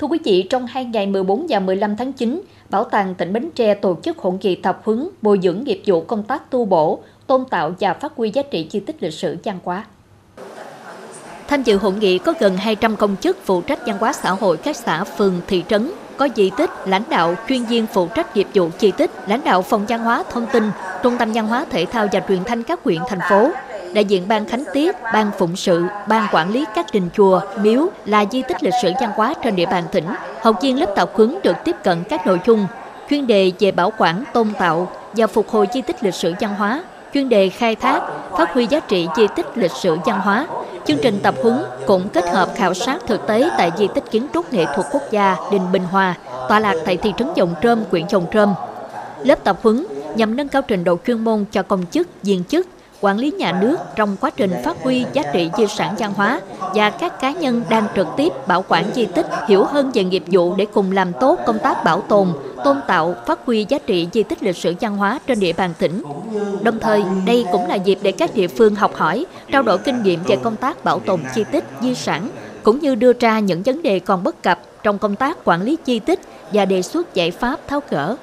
Thưa quý vị, trong 2 ngày 14 và 15 tháng 9, Bảo tàng tỉnh Bến Tre tổ chức hội nghị tập huấn bồi dưỡng nghiệp vụ công tác tu bổ, tôn tạo và phát huy giá trị di tích lịch sử văn hóa. Tham dự hội nghị có gần 200 công chức phụ trách văn hóa xã hội các xã, phường, thị trấn, có di tích, lãnh đạo, chuyên viên phụ trách nghiệp vụ di tích, lãnh đạo phòng văn hóa thông tin, trung tâm văn hóa thể thao và truyền thanh các huyện, thành phố, đại diện ban khánh tiết, ban phụng sự, ban quản lý các đình chùa, miếu là di tích lịch sử văn hóa trên địa bàn tỉnh. Học viên lớp tập huấn được tiếp cận các nội dung, chuyên đề về bảo quản, tôn tạo và phục hồi di tích lịch sử văn hóa, chuyên đề khai thác, phát huy giá trị di tích lịch sử văn hóa. Chương trình tập huấn cũng kết hợp khảo sát thực tế tại di tích kiến trúc nghệ thuật quốc gia Đình Bình Hòa, tọa lạc tại thị trấn Dòng Trơm, huyện Dòng Trơm. Lớp tập huấn nhằm nâng cao trình độ chuyên môn cho công chức, viên chức, quản lý nhà nước trong quá trình phát huy giá trị di sản văn hóa và các cá nhân đang trực tiếp bảo quản di tích hiểu hơn về nghiệp vụ để cùng làm tốt công tác bảo tồn, tôn tạo, phát huy giá trị di tích lịch sử văn hóa trên địa bàn tỉnh. Đồng thời, đây cũng là dịp để các địa phương học hỏi, trao đổi kinh nghiệm về công tác bảo tồn di tích, di sản, cũng như đưa ra những vấn đề còn bất cập trong công tác quản lý di tích và đề xuất giải pháp tháo gỡ.